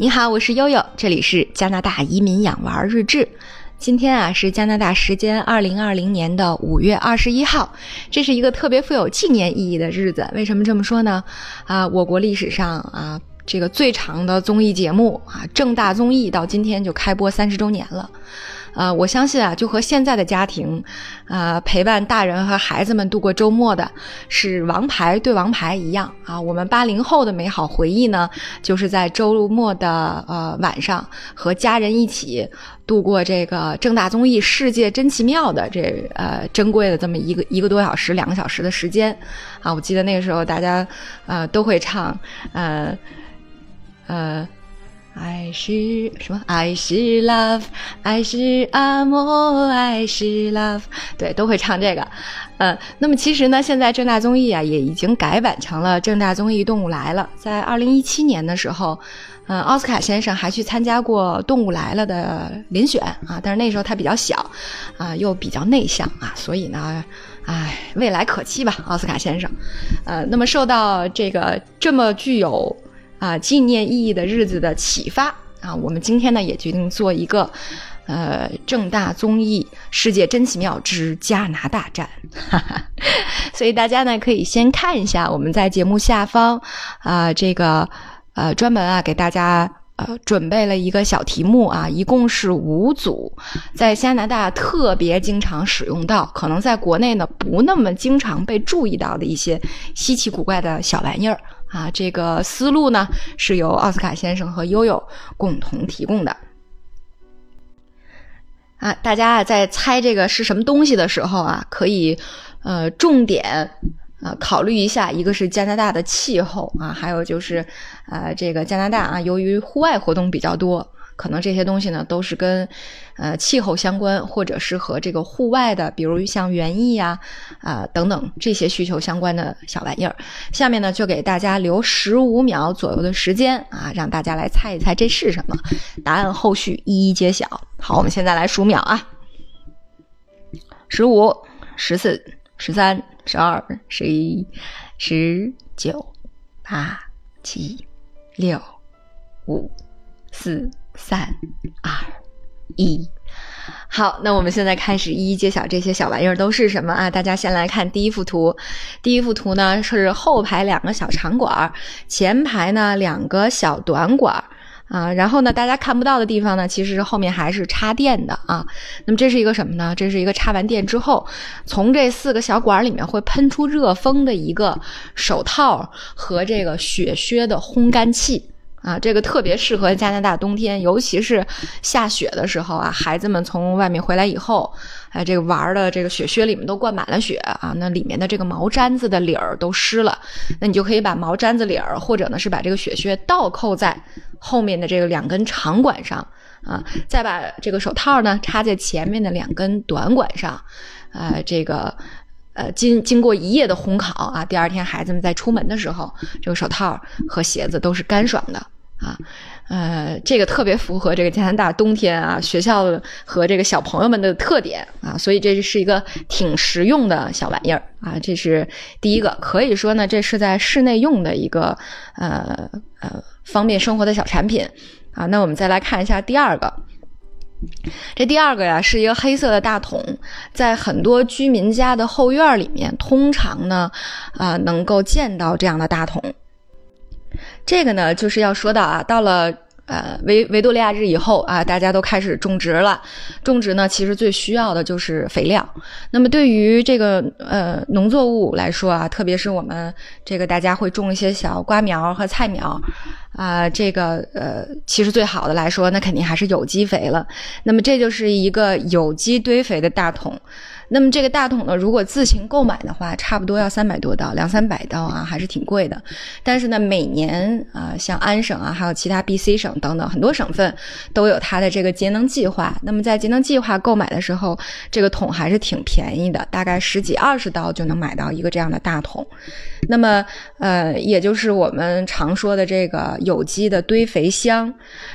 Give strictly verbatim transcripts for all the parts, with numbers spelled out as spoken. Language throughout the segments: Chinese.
你好，我是悠悠，这里是加拿大移民养娃日志。今天啊是加拿大时间二零二零年的五月二十一号，这是一个特别富有纪念意义的日子。为什么这么说呢？啊，我国历史上啊这个最长的综艺节目啊正大综艺到今天就开播三十周年了。呃，我相信啊，就和现在的家庭，呃，陪伴大人和孩子们度过周末的是王牌对王牌一样啊。我们八零后的美好回忆呢，就是在周末的呃晚上和家人一起度过这个正大综艺世界真奇妙的这呃珍贵的这么一个一个多小时、两个小时的时间啊。我记得那个时候大家呃都会唱呃呃。呃爱是什么？爱是 love， 爱是阿莫，爱是 love， 对，都会唱这个。呃，那么其实呢，现在正大综艺啊也已经改版成了正大综艺动物来了。在二零一七年的时候，呃，奥斯卡先生还去参加过动物来了的遴选啊，但是那时候他比较小啊、呃，又比较内向啊，所以呢，唉，未来可期吧，奥斯卡先生。呃，那么受到这个这么具有啊，纪念意义的日子的启发啊，我们今天呢也决定做一个，呃，正大综艺世界真奇妙之加拿大站，哈哈。所以大家呢可以先看一下我们在节目下方啊、呃，这个呃专门啊给大家呃准备了一个小题目啊，一共是五组，在加拿大特别经常使用到，可能在国内呢不那么经常被注意到的一些稀奇古怪的小玩意儿。啊，这个思路呢是由奥斯卡先生和悠悠共同提供的。啊，大家在猜这个是什么东西的时候啊，可以呃重点呃考虑一下，一个是加拿大的气候啊，还有就是呃这个加拿大啊，由于户外活动比较多，可能这些东西呢都是跟呃气候相关，或者是和这个户外的，比如像园艺啊啊、呃、等等这些需求相关的小玩意儿。下面呢就给大家留十五秒左右的时间啊，让大家来猜一猜这是什么，答案后续一一揭晓。好，我们现在来数秒啊。十五 十四 十三 十二 十一 十九 八 七 六 五 四 三 二 一。好，那我们现在开始一一揭晓这些小玩意儿都是什么啊？大家先来看第一幅图。第一幅图呢是后排两个小长管，前排呢两个小短管啊。然后呢，大家看不到的地方呢，其实后面还是插电的啊。那么这是一个什么呢？这是一个插完电之后，从这四个小管里面会喷出热风的一个手套和这个雪靴的烘干器。啊，这个特别适合加拿大冬天，尤其是下雪的时候啊，孩子们从外面回来以后，哎，这个玩的这个雪靴里面都灌满了雪啊，那里面的这个毛毡子的里儿都湿了，那你就可以把毛毡子里儿，或者呢是把这个雪靴倒扣在后面的这个两根长管上啊，再把这个手套呢插在前面的两根短管上，啊、呃，这个。呃，经经过一夜的烘烤啊，第二天孩子们在出门的时候，这个手套和鞋子都是干爽的啊。呃，这个特别符合这个加拿大冬天啊，学校和这个小朋友们的特点啊，所以这是一个挺实用的小玩意儿啊。这是第一个，可以说呢，这是在室内用的一个呃呃方便生活的小产品啊。那我们再来看一下第二个。这第二个呀，是一个黑色的大桶，在很多居民家的后院里面，通常呢，啊、呃，能够见到这样的大桶。这个呢，就是要说到啊，到了呃维维多利亚日以后啊，大家都开始种植了。种植呢，其实最需要的就是肥料。那么对于这个呃农作物来说啊，特别是我们这个大家会种一些小瓜苗和菜苗。啊、呃，这个呃，其实最好的来说，那肯定还是有机肥了。那么这就是一个有机堆肥的大桶。那么这个大桶呢，如果自行购买的话，差不多要三百多刀，两三百刀啊，还是挺贵的。但是呢，每年啊、呃，像安省啊，还有其他 B C 省等等很多省份都有它的这个节能计划。那么在节能计划购买的时候，这个桶还是挺便宜的，大概十几二十刀就能买到一个这样的大桶。那么呃，也就是我们常说的这个有机的堆肥箱。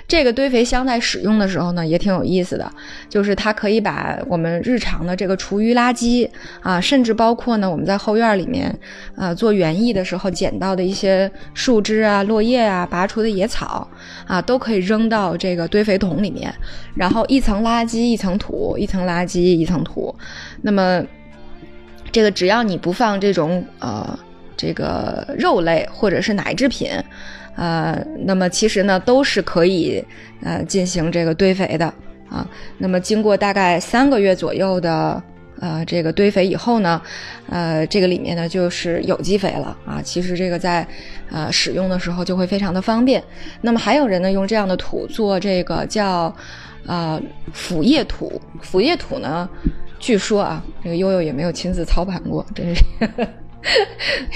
这个堆肥箱在使用的时候呢，也挺有意思的，就是它可以把我们日常的这个厨余余垃圾啊，甚至包括呢我们在后院里面呃做园艺的时候捡到的一些树枝啊、落叶啊、拔除的野草啊，都可以扔到这个堆肥桶里面，然后一层垃圾一层土，一层垃圾一层土。那么这个只要你不放这种呃这个肉类或者是奶制品，呃，那么其实呢都是可以呃进行这个堆肥的啊。那么经过大概三个月左右的呃这个堆肥以后呢，呃这个里面呢就是有机肥了啊。其实这个在呃使用的时候就会非常的方便。那么还有人呢用这样的土做这个叫呃腐叶土，腐叶土呢据说啊，这个悠悠也没有亲自操盘过，真是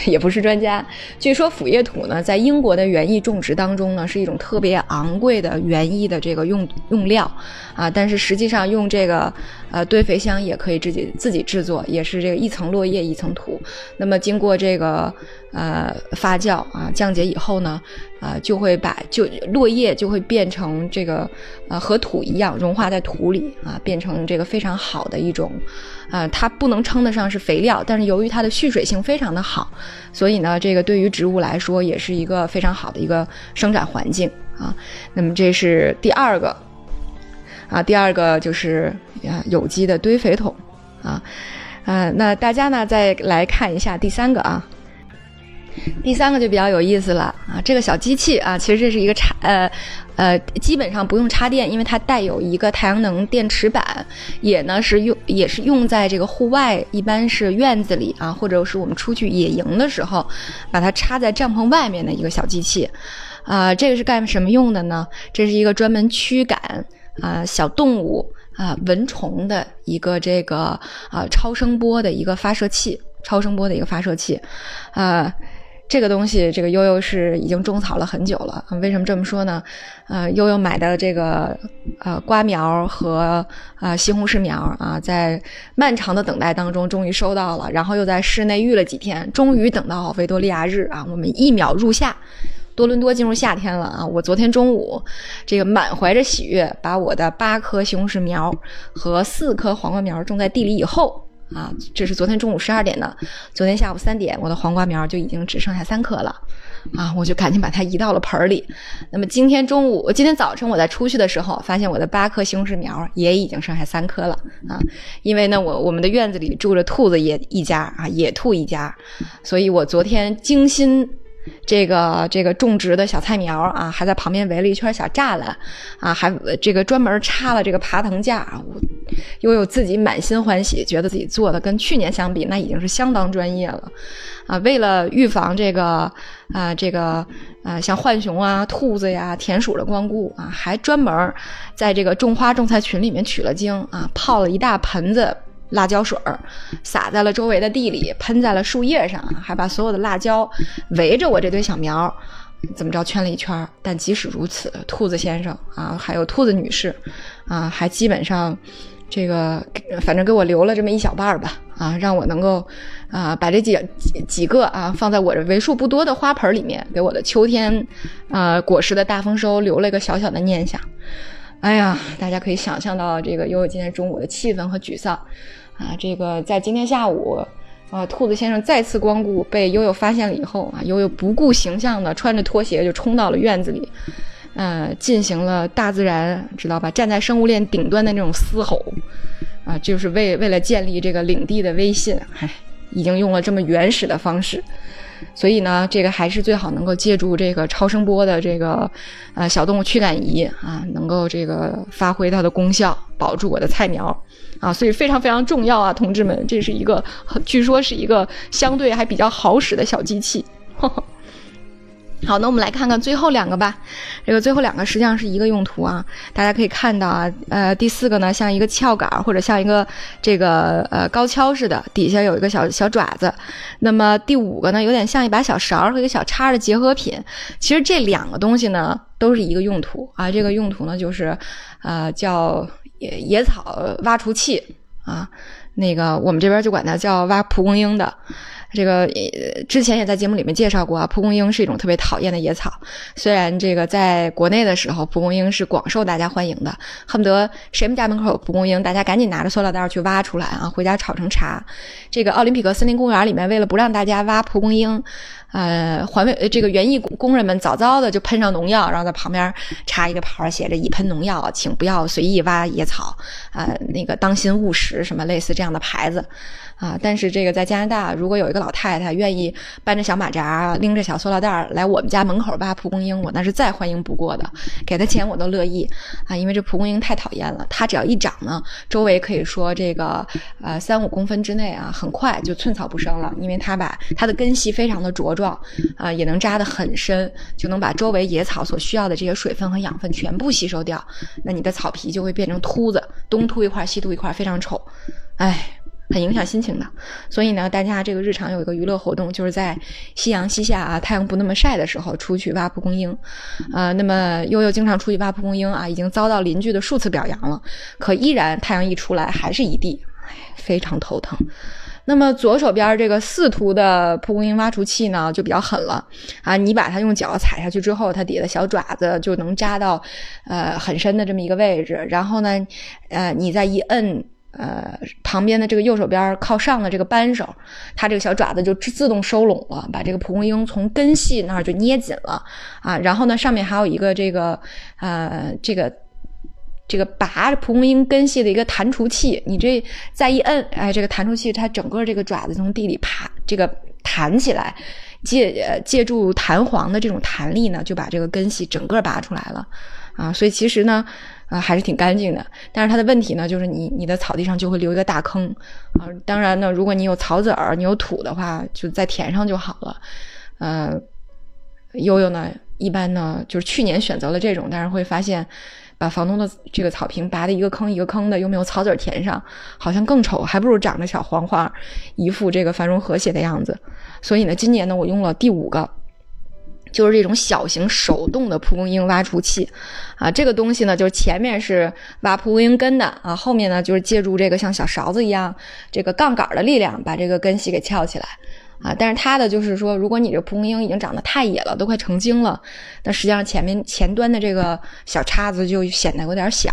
也不是专家。据说腐叶土呢在英国的园艺种植当中呢是一种特别昂贵的园艺的这个用用料啊，但是实际上用这个呃堆肥箱也可以自己自己制作，也是这个一层落叶一层土。那么经过这个呃发酵啊降解以后呢，呃就会把就落叶就会变成这个呃和土一样融化在土里啊，变成这个非常好的一种呃它不能称得上是肥料，但是由于它的蓄水性非常的好，所以呢这个对于植物来说也是一个非常好的一个生长环境啊。那么这是第二个啊，第二个就是有机的堆肥桶啊。呃那大家呢再来看一下第三个啊。第三个就比较有意思了啊，这个小机器啊，其实这是一个插呃呃，基本上不用插电，因为它带有一个太阳能电池板，也呢是用也是用在这个户外，一般是院子里啊，或者是我们出去野营的时候，把它插在帐篷外面的一个小机器，啊、呃，这个是干什么用的呢？这是一个专门驱赶啊、呃、小动物啊、呃、蚊虫的一个这个啊、呃、超声波的一个发射器，超声波的一个发射器，啊、呃。这个东西，这个悠悠是已经种草了很久了。为什么这么说呢？呃，悠悠买的这个呃瓜苗和呃西红柿苗啊，在漫长的等待当中终于收到了，然后又在室内育了几天，终于等到维多利亚日啊，我们一秒入夏，多伦多进入夏天了啊！我昨天中午这个满怀着喜悦，把我的八棵西红柿苗和四棵黄瓜苗种在地里以后。啊，这是昨天中午十二点的，昨天下午三点，我的黄瓜苗就已经只剩下三颗了，啊，我就赶紧把它移到了盆里。那么今天中午，今天早晨我在出去的时候，发现我的八颗西红柿苗也已经剩下三颗了啊，因为呢，我我们的院子里住着兔子也一家啊，野兔一家，所以我昨天精心。这个这个种植的小菜苗啊，还在旁边围了一圈小栅栏啊，还这个专门插了这个爬藤架，我又有自己满心欢喜，觉得自己做的跟去年相比那已经是相当专业了啊。为了预防这个啊、呃、这个呃像浣熊啊、兔子呀、田鼠的光顾啊，还专门在这个种花种菜群里面取了精啊，泡了一大盆子辣椒水儿撒在了周围的地里，喷在了树叶上，还把所有的辣椒围着我这堆小苗怎么着圈了一圈。但即使如此，兔子先生啊，还有兔子女士啊，还基本上这个反正给我留了这么一小半儿吧啊，让我能够啊把这几几个啊放在我这为数不多的花盆里面，给我的秋天啊果实的大丰收留了一个小小的念想。哎呀，大家可以想象到这个悠悠今天中午的气氛和沮丧啊！这个在今天下午啊，兔子先生再次光顾被悠悠发现了以后啊，悠悠不顾形象的穿着拖鞋就冲到了院子里，呃，进行了大自然知道吧，站在生物链顶端的那种嘶吼啊，就是为为了建立这个领地的威信，哎，已经用了这么原始的方式。所以呢，这个还是最好能够借助这个超声波的这个呃小动物驱赶仪啊，能够这个发挥它的功效，保住我的菜苗啊，所以非常非常重要啊，同志们，这是一个据说是一个相对还比较好使的小机器。呵呵，好，那我们来看看最后两个吧。这个最后两个实际上是一个用途啊，大家可以看到啊，呃，第四个呢像一个撬杆或者像一个这个呃高跷似的，底下有一个小小爪子。那么第五个呢有点像一把小勺和一个小叉的结合品。其实这两个东西呢都是一个用途啊，这个用途呢就是呃叫野草挖除器啊，那个我们这边就管它叫挖蒲公英的。这个之前也在节目里面介绍过啊，蒲公英是一种特别讨厌的野草，虽然这个在国内的时候蒲公英是广受大家欢迎的，恨不得谁们家门口有蒲公英大家赶紧拿着塑料袋去挖出来啊，回家炒成茶。这个奥林匹克森林公园里面为了不让大家挖蒲公英，呃，环卫这个园艺工人们早早的就喷上农药，然后在旁边插一个牌写着已喷农药请不要随意挖野草啊、呃，那个当心误食什么类似这样的牌子啊、呃。但是这个在加拿大，如果有一个老太太愿意搬着小马扎拎着小塑料袋来我们家门口挖蒲公英，我那是再欢迎不过的，给她钱我都乐意啊、呃，因为这蒲公英太讨厌了，它只要一长呢，周围可以说这个呃三五公分之内啊，很快就寸草不生了，因为它把它的根系非常的茁壮。啊，也能扎得很深，就能把周围野草所需要的这些水分和养分全部吸收掉，那你的草皮就会变成秃子，东秃一块西秃一块，非常丑，哎，很影响心情的。所以呢，大家这个日常有一个娱乐活动，就是在夕阳西下啊，太阳不那么晒的时候出去挖蒲公英。呃，那么悠悠经常出去挖蒲公英啊，已经遭到邻居的数次表扬了，可依然太阳一出来还是一地，非常头疼。那么左手边这个四图的蒲公英挖除器呢就比较狠了啊！你把它用脚踩下去之后，它底下的小爪子就能扎到呃很深的这么一个位置，然后呢呃，你再一摁呃，旁边的这个右手边靠上的这个扳手，它这个小爪子就自动收拢了，把这个蒲公英从根系那儿就捏紧了啊！然后呢上面还有一个这个呃这个这个拔蒲公英根系的一个弹除器，你这再一摁，哎，这个弹除器它整个这个爪子从地里爬，这个弹起来，借借助弹簧的这种弹力呢，就把这个根系整个拔出来了，啊，所以其实呢，啊，还是挺干净的。但是它的问题呢，就是你你的草地上就会留一个大坑，啊，当然呢，如果你有草籽儿，你有土的话，就再填上就好了，呃，悠悠呢，一般呢，就是去年选择了这种，但是会发现。把房东的这个草坪拔的一个坑一个坑的，又没有草籽填上，好像更丑，还不如长着小黄花，一副这个繁荣和谐的样子。所以呢，今年呢，我用了第五个，就是这种小型手动的蒲公英挖除器啊。这个东西呢，就是前面是挖蒲公英根的啊，后面呢就是借助这个像小勺子一样这个杠杆的力量，把这个根系给撬起来。啊，但是它的就是说，如果你这蒲公英已经长得太野了，都快成精了，那实际上前面前端的这个小叉子就显得有点小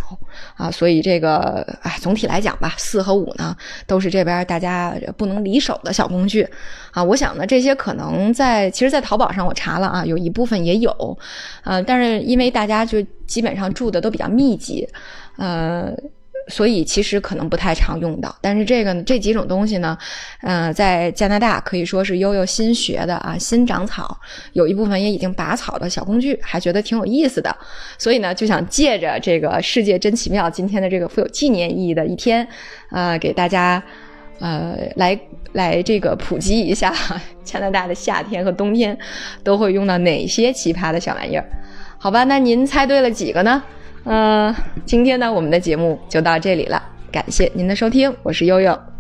啊，所以这个哎，总体来讲吧，四和五呢都是这边大家不能离手的小工具啊。我想呢，这些可能在其实，在淘宝上我查了啊，有一部分也有，呃，但是因为大家就基本上住的都比较密集，呃。所以其实可能不太常用到，但是这个这几种东西呢，呃，在加拿大可以说是悠悠新学的啊，新长草，有一部分也已经拔草的小工具，还觉得挺有意思的，所以呢，就想借着这个世界真奇妙今天的这个富有纪念意义的一天，呃，给大家，呃，来来这个普及一下加拿大的夏天和冬天都会用到哪些奇葩的小玩意儿，好吧？那您猜对了几个呢？嗯、呃，今天呢，我们的节目就到这里了，感谢您的收听，我是悠悠。